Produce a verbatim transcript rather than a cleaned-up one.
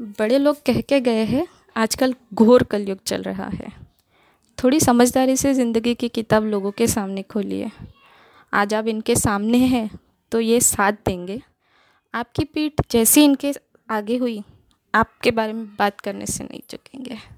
बड़े लोग कह के गए हैं, आजकल घोर कलयुग चल रहा है। थोड़ी समझदारी से ज़िंदगी की किताब लोगों के सामने खोलिए। आज आप इनके सामने हैं तो ये साथ देंगे। आपकी पीठ जैसी इनके आगे हुई, आपके बारे में बात करने से नहीं झुकेंगे।